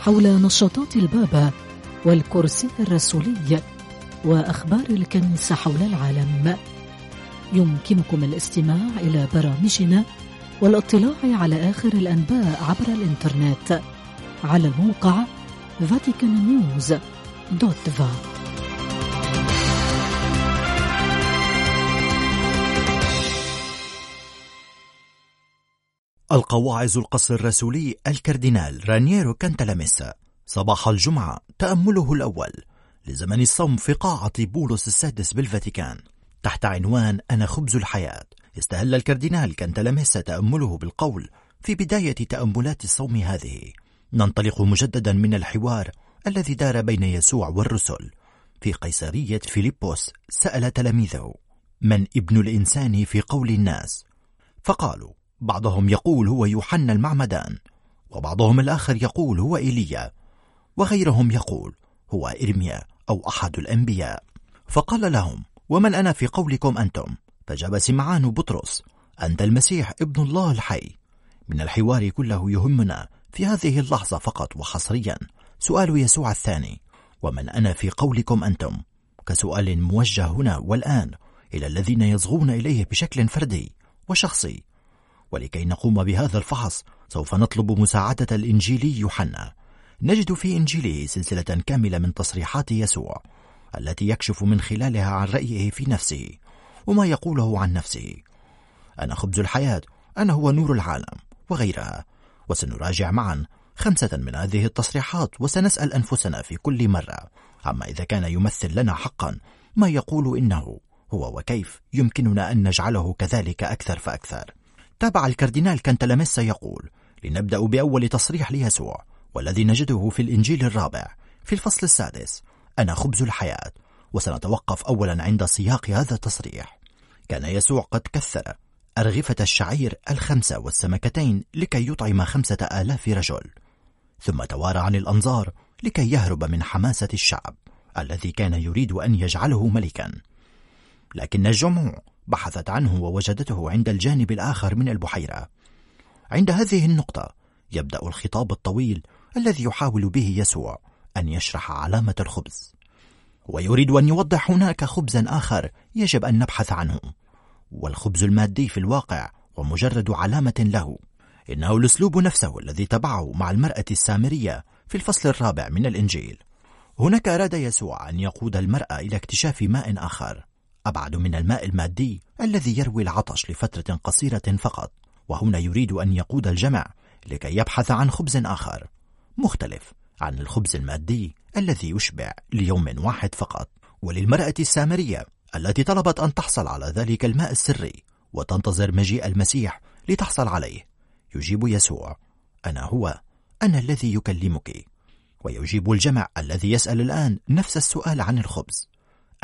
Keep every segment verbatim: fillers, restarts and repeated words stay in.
حول نشاطات البابا والكرسي الرسولي وأخبار الكنيسة حول العالم. يمكنكم الاستماع إلى برامجنا والاطلاع على آخر الأنباء عبر الإنترنت على الموقع فاتيكان نيوز دوت فا. القواعظ القصر الرسولي الكاردينال رانييرو كانتلاميس، صباح الجمعة تأمله الأول لزمن الصوم في قاعة بولس السادس بالفاتيكان تحت عنوان أنا خبز الحياة. استهل الكاردينال كانتلاميس تأمله بالقول في بداية تأملات الصوم هذه: ننطلق مجددا من الحوار الذي دار بين يسوع والرسل. في قيصرية فيليبوس سأل تلاميذه: من ابن الإنسان في قول الناس؟ فقالوا: بعضهم يقول هو يوحنا المعمدان، وبعضهم الآخر يقول هو إيليا، وغيرهم يقول هو إرميا أو أحد الأنبياء. فقال لهم: ومن أنا في قولكم أنتم؟ فجاب سمعان بطرس: أنت المسيح ابن الله الحي. من الحوار كله يهمنا في هذه اللحظة فقط وحصريا سؤال يسوع الثاني: ومن أنا في قولكم أنتم؟ كسؤال موجه هنا والآن إلى الذين يصغون إليه بشكل فردي وشخصي. ولكي نقوم بهذا الفحص سوف نطلب مساعدة الإنجيلي يوحنا. نجد في إنجيله سلسلة كاملة من تصريحات يسوع التي يكشف من خلالها عن رأيه في نفسه وما يقوله عن نفسه. أنا خبز الحياة، أنا هو نور العالم، وغيرها. وسنراجع معا خمسة من هذه التصريحات وسنسأل أنفسنا في كل مرة عما إذا كان يمثل لنا حقا ما يقول إنه هو، وكيف يمكننا أن نجعله كذلك أكثر فأكثر. تابع الكاردينال كانتلاميس يقول: لنبدأ بأول تصريح ليسوع والذي نجده في الإنجيل الرابع في الفصل السادس: أنا خبز الحياة. وسنتوقف أولا عند سياق هذا التصريح. كان يسوع قد كثر أرغفة الشعير الخمسة والسمكتين لكي يطعم خمسة آلاف رجل، ثم توارى عن الأنظار لكي يهرب من حماسة الشعب الذي كان يريد أن يجعله ملكا. لكن الجموع بحثت عنه ووجدته عند الجانب الآخر من البحيرة. عند هذه النقطة يبدأ الخطاب الطويل الذي يحاول به يسوع أن يشرح علامة الخبز، ويريد أن يوضح هناك خبزا آخر يجب أن نبحث عنه، والخبز المادي في الواقع ومجرد علامة له. إنه الأسلوب نفسه الذي تبعه مع المرأة السامرية في الفصل الرابع من الإنجيل. هناك أراد يسوع أن يقود المرأة إلى اكتشاف ماء آخر أبعد من الماء المادي الذي يروي العطش لفترة قصيرة فقط، وهنا يريد أن يقود الجمع لكي يبحث عن خبز آخر مختلف عن الخبز المادي الذي يشبع ليوم واحد فقط. وللمرأة السامرية التي طلبت أن تحصل على ذلك الماء السري وتنتظر مجيء المسيح لتحصل عليه، يجيب يسوع: أنا هو، أنا الذي يكلمك. ويجيب الجمع الذي يسأل الآن نفس السؤال عن الخبز: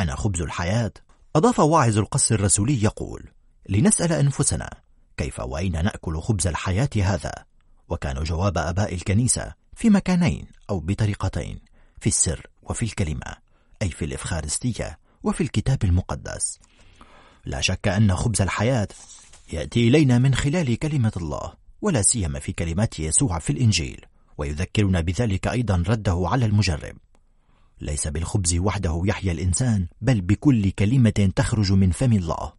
أنا خبز الحياة. أضاف واعظ القصر الرسولي يقول: لنسأل أنفسنا كيف وأين نأكل خبز الحياة هذا. وكان جواب آباء الكنيسة في مكانين أو بطريقتين: في السر وفي الكلمة، أي في الإفخارستية وفي الكتاب المقدس. لا شك أن خبز الحياة يأتي إلينا من خلال كلمة الله، ولا سيما في كلمات يسوع في الإنجيل، ويذكرنا بذلك أيضا رده على المجرب: ليس بالخبز وحده يحيا الإنسان، بل بكل كلمة تخرج من فم الله.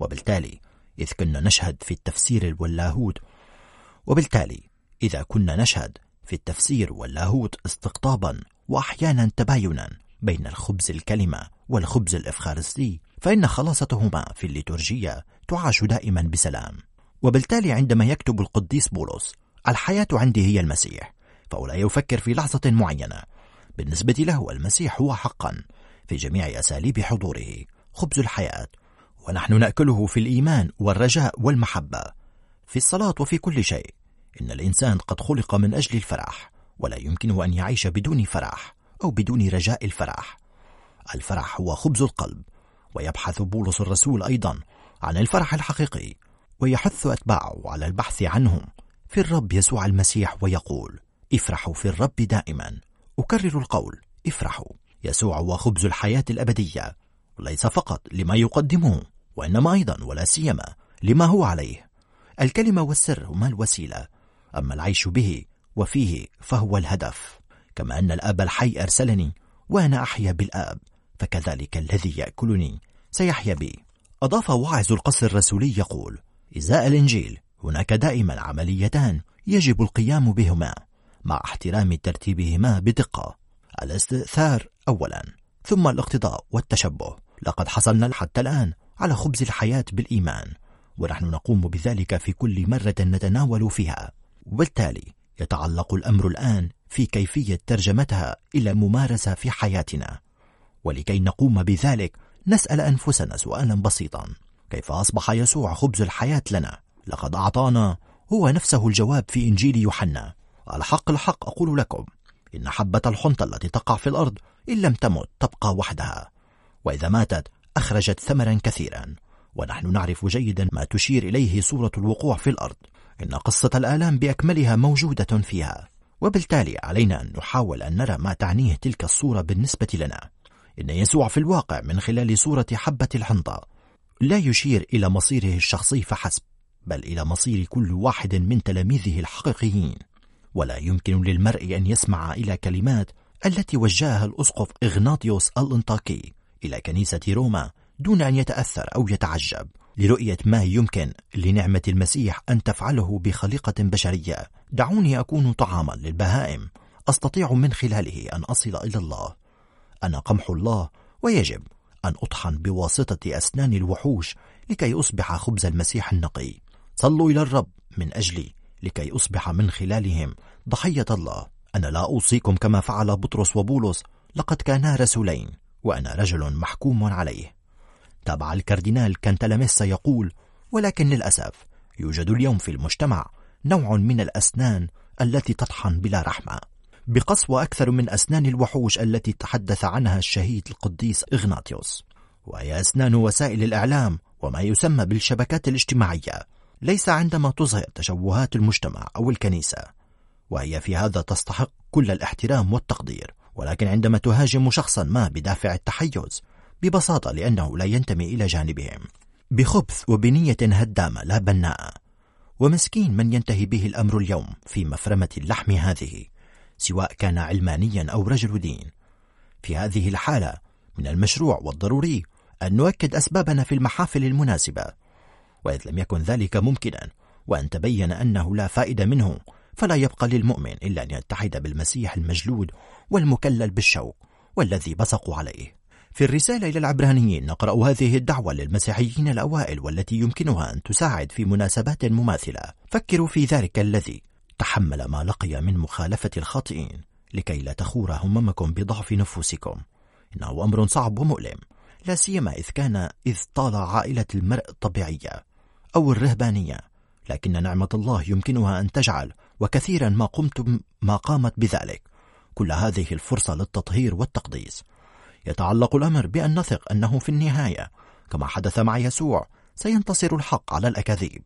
وبالتالي إذ كنا نشهد في التفسير واللاهوت وبالتالي إذا كنا نشهد في التفسير واللاهوت استقطابا وأحيانا تباينا بين الخبز الكلمة والخبز الإفخارستي، فإن خلاصتهما في الليتورجية تعاش دائما بسلام. وبالتالي عندما يكتب القديس بولس: الحياة عندي هي المسيح، فولا يفكر في لحظة معينة. بالنسبة له المسيح هو حقا في جميع أساليب حضوره خبز الحياة، ونحن نأكله في الإيمان والرجاء والمحبة، في الصلاة وفي كل شيء. إن الإنسان قد خلق من أجل الفرح ولا يمكنه أن يعيش بدون فرح أو بدون رجاء الفرح. الفرح هو خبز القلب، ويبحث بولس الرسول أيضا عن الفرح الحقيقي، ويحث أتباعه على البحث عنهم في الرب يسوع المسيح، ويقول: افرحوا في الرب دائما. أكرر القول: افرحوا. يسوع هو خبز الحياة الأبدية، وليس فقط لما يقدمه، وإنما أيضا ولا سيما لما هو عليه. الكلمة والسر هما الوسيلة، أما العيش به وفيه فهو الهدف. كما أن الآب الحي أرسلني وأنا أحيا بالآب، فكذلك الذي يأكلني سيحيا بي. أضاف واعظ القصر الرسولي يقول: إزاء الإنجيل هناك دائما عمليتان يجب القيام بهما مع احترام ترتيبهما بدقة: الاستئثار أولا، ثم الاقتضاء والتشبه. لقد حصلنا حتى الآن على خبز الحياة بالإيمان، ونحن نقوم بذلك في كل مرة نتناول فيها، وبالتالي يتعلق الأمر الآن في كيفية ترجمتها إلى ممارسة في حياتنا. ولكي نقوم بذلك نسأل أنفسنا سؤالا بسيطا: كيف أصبح يسوع خبز الحياة لنا؟ لقد أعطانا هو نفسه الجواب في إنجيل يوحنا: الحق الحق أقول لكم، إن حبة الحنطة التي تقع في الأرض إن لم تمت تبقى وحدها، وإذا ماتت أخرجت ثمرا كثيرا. ونحن نعرف جيدا ما تشير إليه صورة الوقوع في الأرض، إن قصة الآلام بأكملها موجودة فيها، وبالتالي علينا أن نحاول أن نرى ما تعنيه تلك الصورة بالنسبة لنا. إن يسوع في الواقع من خلال صورة حبة الحنطة لا يشير إلى مصيره الشخصي فحسب، بل إلى مصير كل واحد من تلاميذه الحقيقيين. ولا يمكن للمرء أن يسمع إلى كلمات التي وجهها الأسقف إغناطيوس الأنطاكي إلى كنيسة روما دون أن يتأثر أو يتعجب لرؤية ما يمكن لنعمة المسيح أن تفعله بخليقة بشرية. دعوني أكون طعاما للبهائم أستطيع من خلاله أن أصل إلى الله. أنا قمح الله، ويجب أن أطحن بواسطة أسنان الوحوش لكي أصبح خبز المسيح النقي. صلوا إلى الرب من أجلي لكي أصبح من خلالهم ضحية الله. أنا لا أوصيكم كما فعل بطرس وبولس، لقد كانا رسولين وأنا رجل محكوم عليه. تابع الكاردينال كانتلاميس يقول: ولكن للأسف يوجد اليوم في المجتمع نوع من الأسنان التي تطحن بلا رحمة، بقسوة أكثر من أسنان الوحوش التي تحدث عنها الشهيد القديس إغناطيوس، وهي أسنان وسائل الإعلام وما يسمى بالشبكات الاجتماعية، ليس عندما تظهر تشوهات المجتمع أو الكنيسة، وهي في هذا تستحق كل الاحترام والتقدير، ولكن عندما تهاجم شخصا ما بدافع التحيز ببساطة لأنه لا ينتمي إلى جانبهم، بخبث وبنية هدامة لا بناءة. ومسكين من ينتهي به الأمر اليوم في مفرمة اللحم هذه، سواء كان علمانيا أو رجل دين. في هذه الحالة من المشروع والضروري أن نؤكد أسبابنا في المحافل المناسبة، وإذ لم يكن ذلك ممكنا وأن تبين أنه لا فائدة منه، فلا يبقى للمؤمن إلا أن يتحد بالمسيح المجلود والمكلل بالشوق والذي بصقوا عليه. في الرسالة إلى العبرانيين نقرأ هذه الدعوة للمسيحيين الأوائل، والتي يمكنها أن تساعد في مناسبات مماثلة: فكروا في ذلك الذي تحمل ما لقي من مخالفة الخاطئين، لكي لا تخور هممكم بضعف نفوسكم. إنه أمر صعب ومؤلم، لا سيما إذ كان إذ طال عائلة المرء الطبيعية أو الرهبانية، لكن نعمة الله يمكنها أن تجعل، وكثيرا ما قمتم ما قامت بذلك، كل هذه الفرصة للتطهير والتقديس. يتعلق الأمر بأن نثق أنه في النهاية كما حدث مع يسوع سينتصر الحق على الأكاذيب،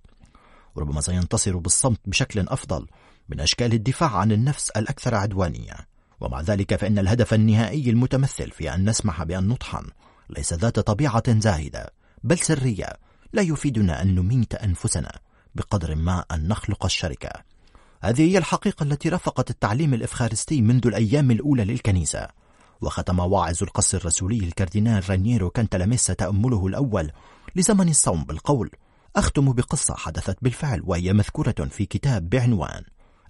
وربما سينتصر بالصمت بشكل أفضل من أشكال الدفاع عن النفس الأكثر عدوانية. ومع ذلك فإن الهدف النهائي المتمثل في أن نسمح بأن نطحن ليس ذات طبيعة زاهدة بل سرية، لا يفيدنا أن نميت أنفسنا بقدر ما أن نخلق الشركة. هذه هي الحقيقة التي رافقت التعليم الإفخارستي منذ الأيام الأولى للكنيسة. وختم واعظ القصر الرسولي الكاردينال رانييرو كانتلاميس تأمله الأول لزمن الصوم بالقول: أختم بقصة حدثت بالفعل، وهي مذكورة في كتاب بعنوان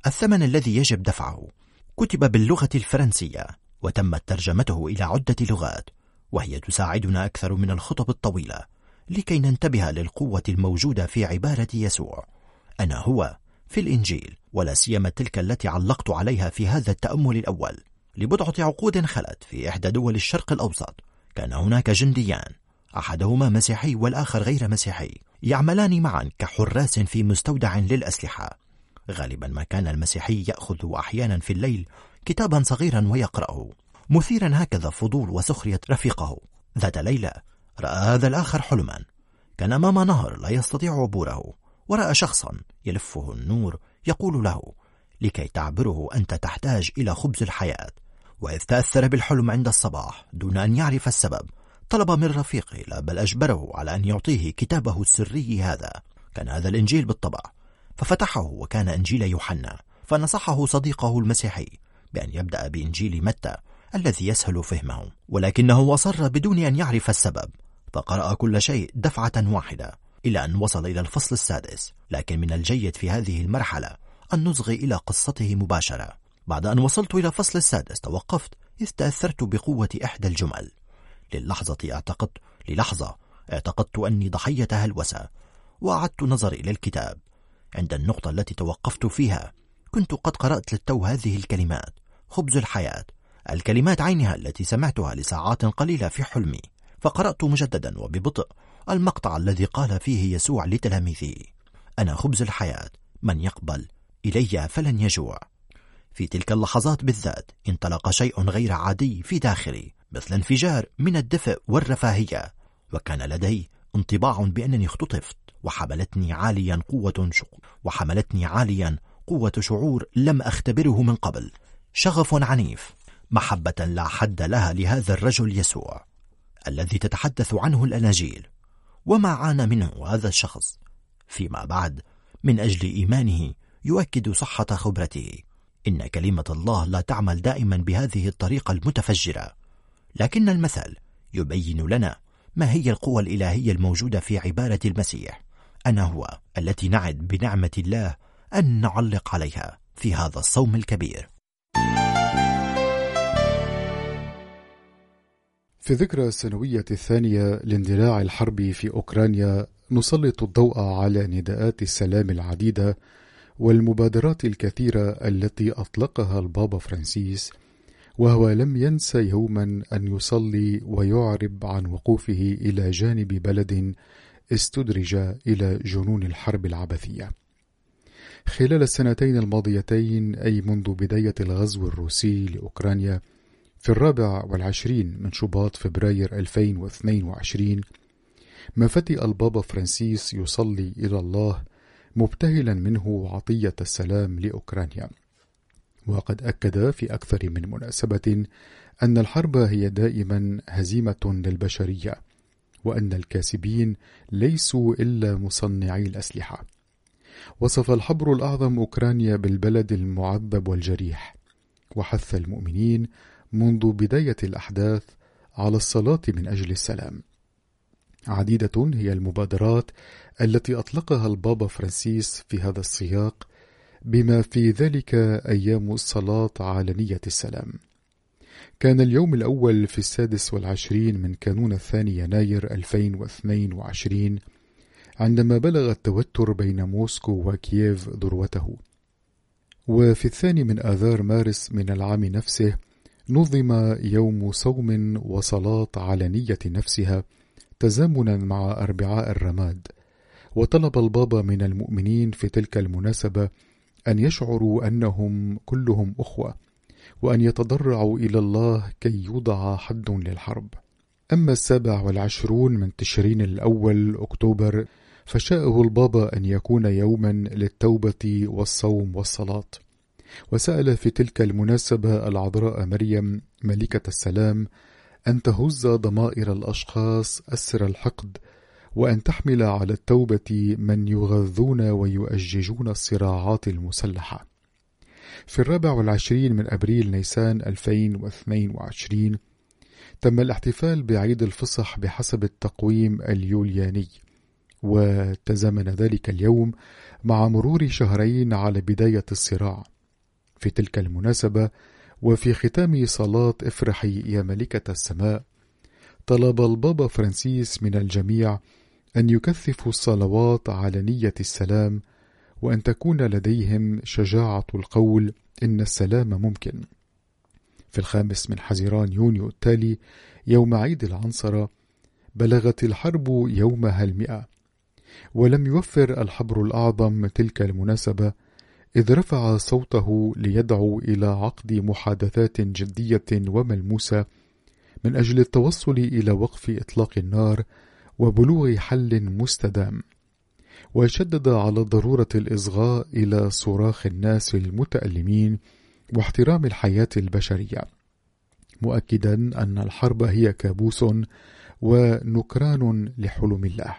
الثمن الذي يجب دفعه. كتب باللغة الفرنسية وتمت ترجمته إلى عدة لغات، وهي تساعدنا أكثر من الخطب الطويلة لكي ننتبه للقوة الموجودة في عبارة يسوع أنا هو في الإنجيل، ولا سيما تلك التي علقت عليها في هذا التأمل الأول. لبضعة عقود خلت في إحدى دول الشرق الأوسط كان هناك جنديان، أحدهما مسيحي والآخر غير مسيحي، يعملان معا كحراس في مستودع للأسلحة. غالبا ما كان المسيحي يأخذ أحيانا في الليل كتابا صغيرا ويقرأه، مثيرا هكذا فضول وسخرية رفيقه. ذات ليلة رأى هذا الآخر حلما، كان أمام نهر لا يستطيع عبوره، ورأى شخصا يلفه النور يقول له: لكي تعبره أنت تحتاج إلى خبز الحياة. وإذ تأثر بالحلم عند الصباح دون أن يعرف السبب، طلب من رفيقه، لا بل أجبره على أن يعطيه كتابه السري هذا. كان هذا الإنجيل بالطبع، ففتحه وكان إنجيل يوحنا. فنصحه صديقه المسيحي بأن يبدأ بإنجيل متى الذي يسهل فهمه، ولكنه أصر بدون أن يعرف السبب، فقرأ كل شيء دفعة واحدة إلى أن وصل إلى الفصل السادس. لكن من الجيد في هذه المرحلة أن نصغي إلى قصته مباشرة. بعد أن وصلت إلى الفصل السادس توقفت، إذ تأثرت بقوة إحدى الجمل. للحظة اعتقدت للحظة اعتقدت أني ضحية هلوسة، وأعدت نظري إلى الكتاب. عند النقطة التي توقفت فيها كنت قد قرأت للتو هذه الكلمات: خبز الحياة، الكلمات عينها التي سمعتها لساعات قليلة في حلمي. فقرأت مجددا وببطء المقطع الذي قال فيه يسوع لتلاميذه: أنا خبز الحياة، من يقبل إلي فلن يجوع. في تلك اللحظات بالذات انطلق شيء غير عادي في داخلي، مثل انفجار من الدفء والرفاهية، وكان لدي انطباع بأنني اختطفت، وحملتني عاليا قوة شعور وحملتني عاليا قوة شعور لم أختبره من قبل، شغف عنيف، محبة لا حد لها لهذا الرجل يسوع الذي تتحدث عنه الأناجيل، وما عانى منه هذا الشخص فيما بعد من أجل إيمانه يؤكد صحة خبرته. إن كلمة الله لا تعمل دائما بهذه الطريقة المتفجرة، لكن المثل يبين لنا ما هي القوة الإلهية الموجودة في عبارة المسيح أنا هو، التي نعد بنعمة الله أن نعلق عليها في هذا الصوم الكبير. في ذكرى السنوية الثانية لاندلاع الحرب في أوكرانيا نسلط الضوء على نداءات السلام العديدة والمبادرات الكثيرة التي أطلقها البابا فرانسيس، وهو لم ينس يوما أن يصلي ويعرب عن وقوفه إلى جانب بلد استدرج إلى جنون الحرب العبثية. خلال السنتين الماضيتين، أي منذ بداية الغزو الروسي لأوكرانيا في الرابع والعشرين من شباط فبراير ألفين واثنين وعشرين، ما فتئ البابا فرانسيس يصلي إلى الله مبتهلا منه عطية السلام لأوكرانيا. وقد أكد في أكثر من مناسبة أن الحرب هي دائما هزيمة للبشرية، وأن الكاسبين ليسوا إلا مصنعي الأسلحة. وصف الحبر الأعظم أوكرانيا بالبلد المعذب والجريح، وحث المؤمنين منذ بداية الأحداث على الصلاة من أجل السلام. عديدة هي المبادرات التي أطلقها البابا فرانسيس في هذا السياق، بما في ذلك أيام الصلاة علنية السلام. كان اليوم الأول في السادس والعشرين من كانون الثاني يناير ألفين واثنين وعشرين عندما بلغ التوتر بين موسكو وكييف ذروته، وفي الثاني من آذار مارس من العام نفسه نظم يوم صوم وصلاة علنية نفسها تزامنا مع أربعاء الرماد. وطلب البابا من المؤمنين في تلك المناسبة أن يشعروا أنهم كلهم أخوة، وأن يتضرعوا إلى الله كي يوضع حد للحرب. أما السابع والعشرون من تشرين الأول أكتوبر، فشاءه البابا أن يكون يوما للتوبة والصوم والصلاة، وسأل في تلك المناسبة العذراء مريم ملكة السلام أن تهز ضمائر الأشخاص أسر الحقد، وأن تحمل على التوبة من يغذون ويؤججون الصراعات المسلحة. في الرابع والعشرين من أبريل نيسان ألفين واثنين وعشرين تم الاحتفال بعيد الفصح بحسب التقويم اليولياني، وتزامن ذلك اليوم مع مرور شهرين على بداية الصراع. في تلك المناسبة وفي ختام صلاة افرحي يا ملكة السماء، طلب البابا فرانسيس من الجميع أن يكثفوا الصلوات على نية السلام، وأن تكون لديهم شجاعة القول إن السلام ممكن. في الخامس من حزيران يونيو التالي يوم عيد العنصرة بلغت الحرب يومها المئة، ولم يوفر الحبر الأعظم تلك المناسبة إذ رفع صوته ليدعو إلى عقد محادثات جدية وملموسة من أجل التوصل إلى وقف إطلاق النار وبلوغ حل مستدام، وشدد على ضرورة الإصغاء إلى صراخ الناس المتألمين واحترام الحياة البشرية، مؤكدا أن الحرب هي كابوس ونكران لحلم الله.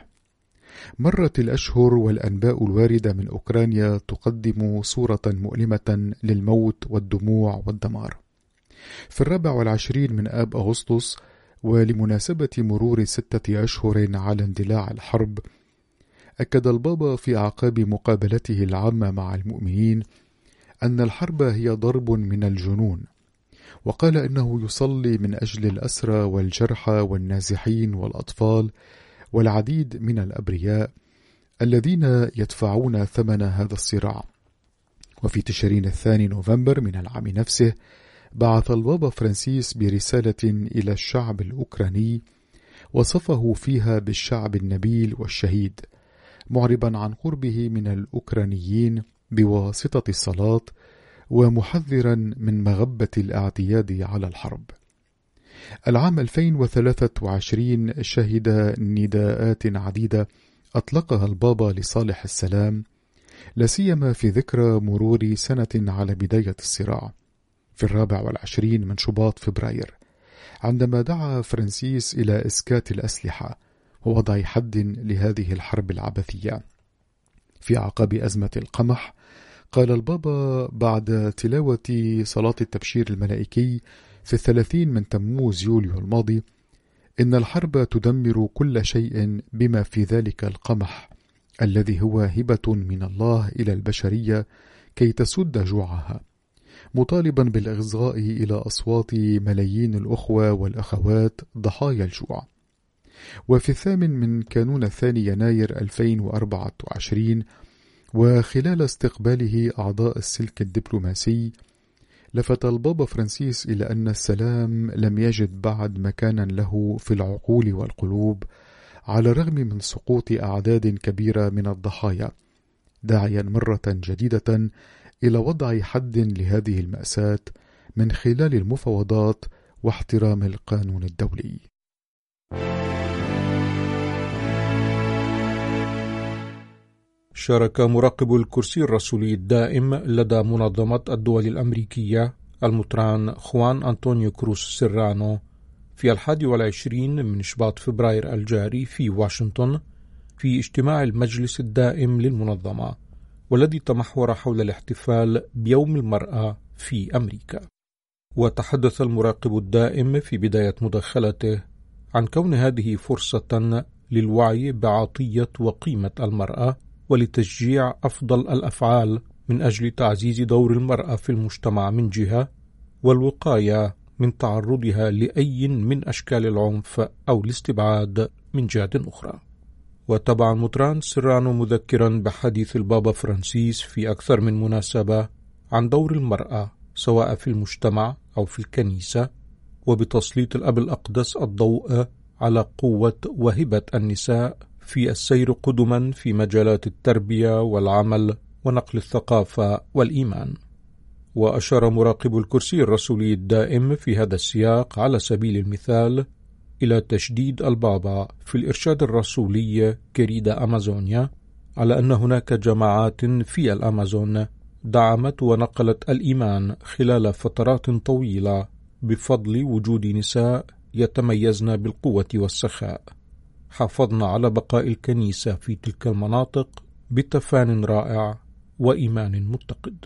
مرت الأشهر والأنباء الواردة من أوكرانيا تقدم صورة مؤلمة للموت والدموع والدمار. في الرابع والعشرين من آب أغسطس، ولمناسبة مرور ستة أشهر على اندلاع الحرب، أكد البابا في أعقاب مقابلته العامة مع المؤمنين أن الحرب هي ضرب من الجنون، وقال إنه يصلي من أجل الأسرى والجرحى والنازحين والأطفال والعديد من الأبرياء الذين يدفعون ثمن هذا الصراع. وفي تشرين الثاني نوفمبر من العام نفسه، بعث البابا فرانسيس برسالة إلى الشعب الأوكراني وصفه فيها بالشعب النبيل والشهيد، معربا عن قربه من الأوكرانيين بواسطة الصلاة ومحذرا من مغبة الاعتياد على الحرب. العام ألفين وثلاثة وعشرين شهد نداءات عديدة أطلقها البابا لصالح السلام، لاسيما في ذكرى مرور سنة على بداية الصراع، في الرابع والعشرين من شباط فبراير، عندما دعا فرانسيس إلى إسكات الأسلحة ووضع حد لهذه الحرب العبثية. في أعقاب أزمة القمح، قال البابا بعد تلاوة صلاة التبشير الملائكي في الثلاثين من تموز يوليو الماضي: إن الحرب تدمر كل شيء بما في ذلك القمح، الذي هو هبة من الله إلى البشرية كي تسد جوعها، مطالبا بالإصغاء إلى أصوات ملايين الأخوة والأخوات ضحايا الجوع. وفي الثامن من كانون الثاني يناير ألفين وأربعة وعشرين، وخلال استقباله أعضاء السلك الدبلوماسي، لفت البابا فرانسيس إلى أن السلام لم يجد بعد مكانا له في العقول والقلوب، على الرغم من سقوط أعداد كبيرة من الضحايا، داعيا مرة جديدة إلى وضع حد لهذه المأساة من خلال المفاوضات واحترام القانون الدولي. شارك مراقب الكرسي الرسولي الدائم لدى منظمة الدول الأمريكية المطران خوان أنطونيو كروس سيرانو في الحادي والعشرين من شباط فبراير الجاري في واشنطن في اجتماع المجلس الدائم للمنظمة، والذي تمحور حول الاحتفال بيوم المرأة في أمريكا. وتحدث المراقب الدائم في بداية مداخلته عن كون هذه فرصة للوعي بعطية وقيمة المرأة، ولتشجيع أفضل الأفعال من أجل تعزيز دور المرأة في المجتمع من جهة، والوقاية من تعرضها لأي من أشكال العنف أو الاستبعاد من جهة أخرى. وتبع المطران سيرانو مذكرا بحديث البابا فرانسيس في أكثر من مناسبة عن دور المرأة سواء في المجتمع أو في الكنيسة، وبتسليط الأب الأقدس الضوء على قوة وهبة النساء في السير قدما في مجالات التربية والعمل ونقل الثقافة والإيمان. وأشار مراقب الكرسي الرسولي الدائم في هذا السياق على سبيل المثال إلى تشديد البابا في الإرشاد الرسولي كريدة أمازونيا على أن هناك جماعات في الأمازون دعمت ونقلت الإيمان خلال فترات طويلة بفضل وجود نساء يتميزن بالقوة والسخاء، حافظن على بقاء الكنيسة في تلك المناطق بتفان رائع وإيمان متقد.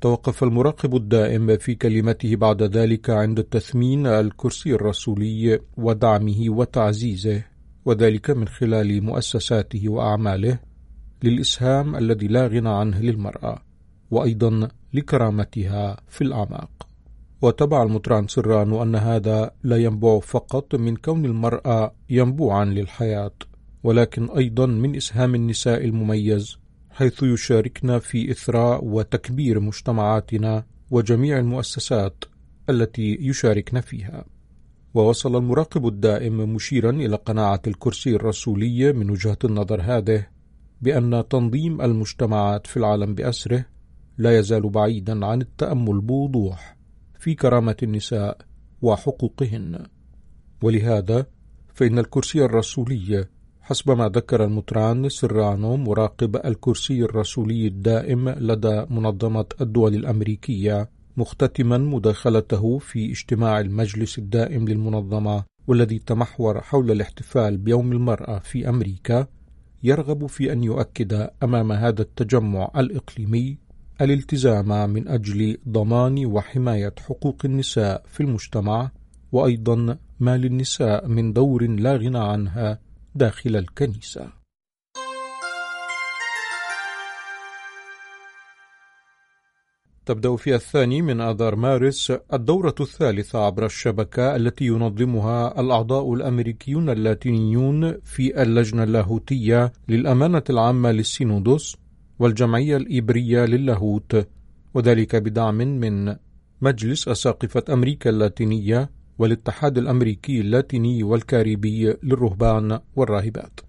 توقف المراقب الدائم في كلمته بعد ذلك عند تثمين الكرسي الرسولي ودعمه وتعزيزه، وذلك من خلال مؤسساته وأعماله، للإسهام الذي لا غنى عنه للمرأة، وأيضا لكرامتها في الأعماق. وتبع المطران سيرانو أن هذا لا ينبع فقط من كون المرأة ينبوعا للحياة، ولكن أيضا من إسهام النساء المميز، حيث يشاركنا في إثراء وتكبير مجتمعاتنا وجميع المؤسسات التي يشاركنا فيها. ووصل المراقب الدائم مشيرا إلى قناعة الكرسي الرسولي من وجهة النظر هذه بأن تنظيم المجتمعات في العالم بأسره لا يزال بعيدا عن التأمل بوضوح في كرامة النساء وحقوقهن، ولهذا فإن الكرسي الرسولي حسب ما ذكر المطران سيرانو مراقب الكرسي الرسولي الدائم لدى منظمة الدول الأمريكية، مختتما مداخلته في اجتماع المجلس الدائم للمنظمة والذي تمحور حول الاحتفال بيوم المرأة في أمريكا، يرغب في أن يؤكد أمام هذا التجمع الإقليمي الالتزام من أجل ضمان وحماية حقوق النساء في المجتمع، وأيضا ما للنساء من دور لا غنى عنها داخل الكنيسة. تبدأ في الثاني من آذار مارس الدورة الثالثة عبر الشبكة التي ينظمها الأعضاء الأمريكيون اللاتينيون في اللجنة اللاهوتية للأمانة العامة للسينودوس والجمعية الإبرية لللاهوت، وذلك بدعم من مجلس أساقفة أمريكا اللاتينية والاتحاد الأمريكي اللاتيني والكاريبي للرهبان والراهبات.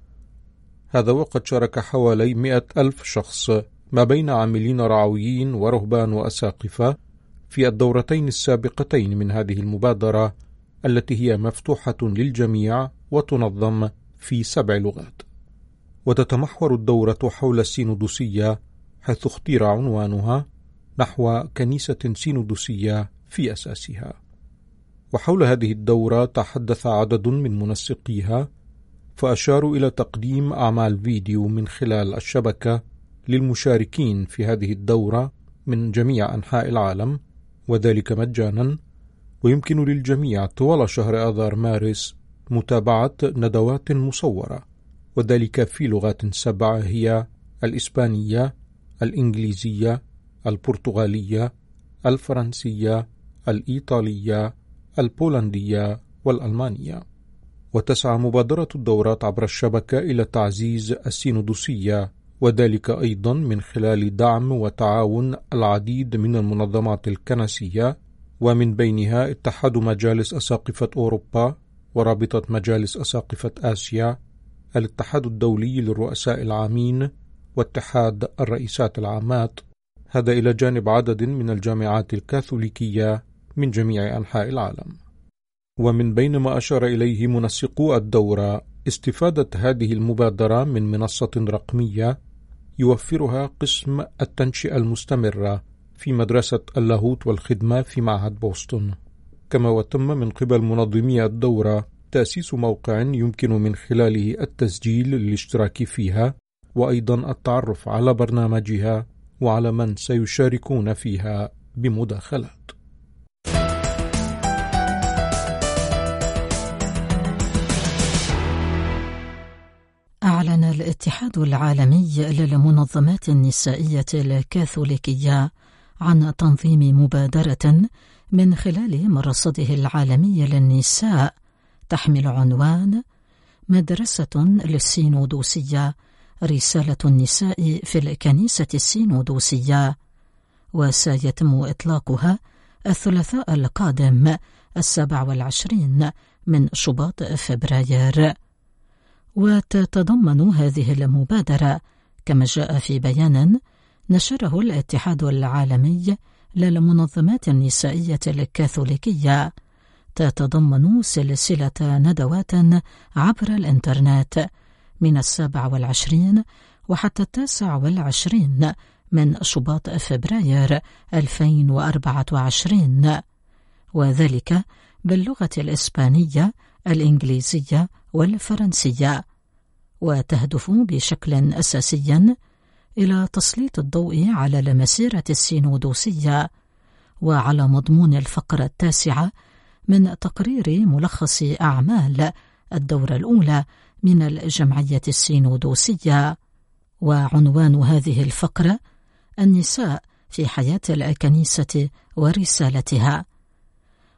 هذا وقد شارك حوالي مئة ألف شخص ما بين عاملين رعويين ورهبان وأساقفة في الدورتين السابقتين من هذه المبادرة التي هي مفتوحة للجميع وتنظم في سبع لغات. وتتمحور الدورة حول السينودوسية، حيث اختير عنوانها نحو كنيسة سينودوسية في أساسها. وحول هذه الدورة تحدث عدد من منسقيها، فأشاروا إلى تقديم أعمال فيديو من خلال الشبكة للمشاركين في هذه الدورة من جميع أنحاء العالم، وذلك مجانا، ويمكن للجميع طوال شهر آذار مارس متابعة ندوات مصورة، وذلك في لغات سبع هي الإسبانية، الإنجليزية، البرتغالية، الفرنسية، الإيطالية، البولندية والألمانية. وتسعى مبادرة الدورات عبر الشبكة إلى تعزيز السينودوسية، وذلك أيضا من خلال دعم وتعاون العديد من المنظمات الكنسية، ومن بينها اتحاد مجالس أساقفة أوروبا ورابطة مجالس أساقفة آسيا، الاتحاد الدولي للرؤساء العامين، واتحاد الرئيسات العامات، هذا إلى جانب عدد من الجامعات الكاثوليكية من جميع أنحاء العالم. ومن بين ما أشار إليه منسقو الدورة استفادة هذه المبادرة من منصة رقمية يوفرها قسم التنشئة المستمرة في مدرسة اللاهوت والخدمة في معهد بوسطن، كما وتم من قبل منظمي الدورة تأسيس موقع يمكن من خلاله التسجيل للاشتراك فيها، وأيضا التعرف على برنامجها وعلى من سيشاركون فيها بمداخلات. أعلن الاتحاد العالمي للمنظمات النسائية الكاثوليكية عن تنظيم مبادرة من خلال مرصده العالمي للنساء تحمل عنوان مدرسة للسينودوسية، رسالة النساء في الكنيسة السينودوسية، وسيتم إطلاقها الثلاثاء القادم السابع والعشرين من شباط فبراير. وتتضمن هذه المبادرة كما جاء في بيان نشره الاتحاد العالمي للمنظمات النسائية الكاثوليكية، تتضمن سلسلة ندوات عبر الإنترنت من السابع والعشرين وحتى التاسع والعشرين من شباط فبراير ألفين وأربعة وعشرين، وذلك باللغة الإسبانية، الإنجليزية والفرنسية، وتهدف بشكل أساسي إلى تسليط الضوء على المسيرة السينودوسية وعلى مضمون الفقرة التاسعة من تقرير ملخص أعمال الدورة الأولى من الجمعية السينودوسية. وعنوان هذه الفقرة النساء في حياة الكنيسة ورسالتها.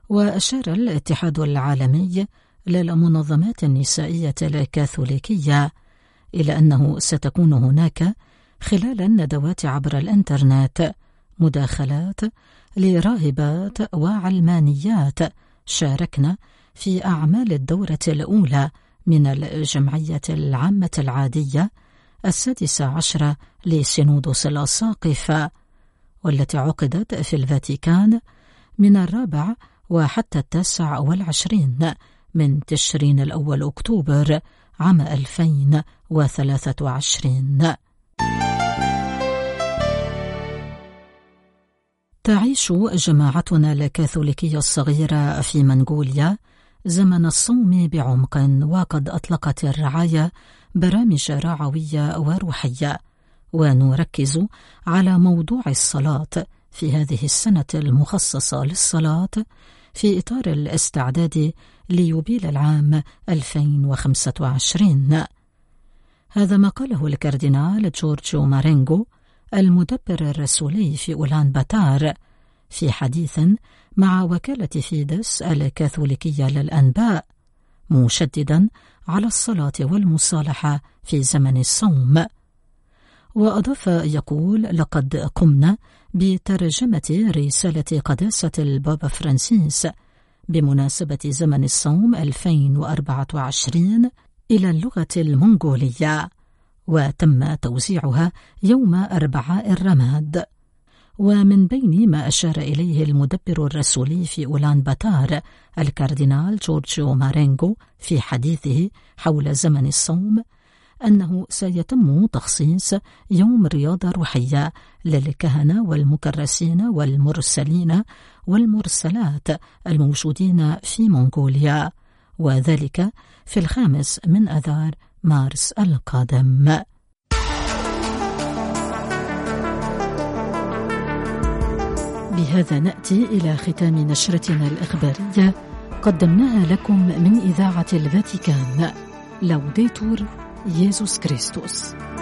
وأشار الاتحاد العالمي للمنظمات النسائية الكاثوليكية إلى أنه ستكون هناك خلال الندوات عبر الإنترنت مداخلات لراهبات وعلمانيات شاركنا في أعمال الدورة الأولى من الجمعية العامة العادية السادسة عشرة لسينودوس الأساقفة، والتي عقدت في الفاتيكان من الرابع وحتى التاسع والعشرين من تشرين الأول أكتوبر عام ألفين وثلاثة وعشرين. تعيش جماعتنا الكاثوليكية الصغيرة في منغوليا زمن الصوم بعمق، وقد أطلقت الرعاية برامج رعوية وروحية، ونركز على موضوع الصلاة في هذه السنة المخصصة للصلاة في إطار الاستعداد ليوبيل العام ألفين وخمسة وعشرين. هذا ما قاله الكاردينال جورجيو مارينغو المدبر الرسولي في أولان باتار في حديث مع وكالة فيدس الكاثوليكية للأنباء، مشددا على الصلاة والمصالحة في زمن الصوم. وأضاف يقول: لقد قمنا بترجمة رسالة قداسة البابا فرانسيس بمناسبة زمن الصوم ألفين وأربعة وعشرين إلى اللغة المنغولية، وتم توزيعها يوم أربعاء الرماد. ومن بين ما أشار إليه المدبر الرسولي في أولان باتار الكاردينال جورجيو مارينغو في حديثه حول زمن الصوم أنه سيتم تخصيص يوم رياضة روحية للكهنة والمكرسين والمرسلين والمرسلات الموجودين في منغوليا، وذلك في الخامس من أذار مارس القادم. بهذا نأتي إلى ختام نشرتنا الإخبارية قدمناها لكم من إذاعة الفاتيكان. لوديتور يسوع كريستوس.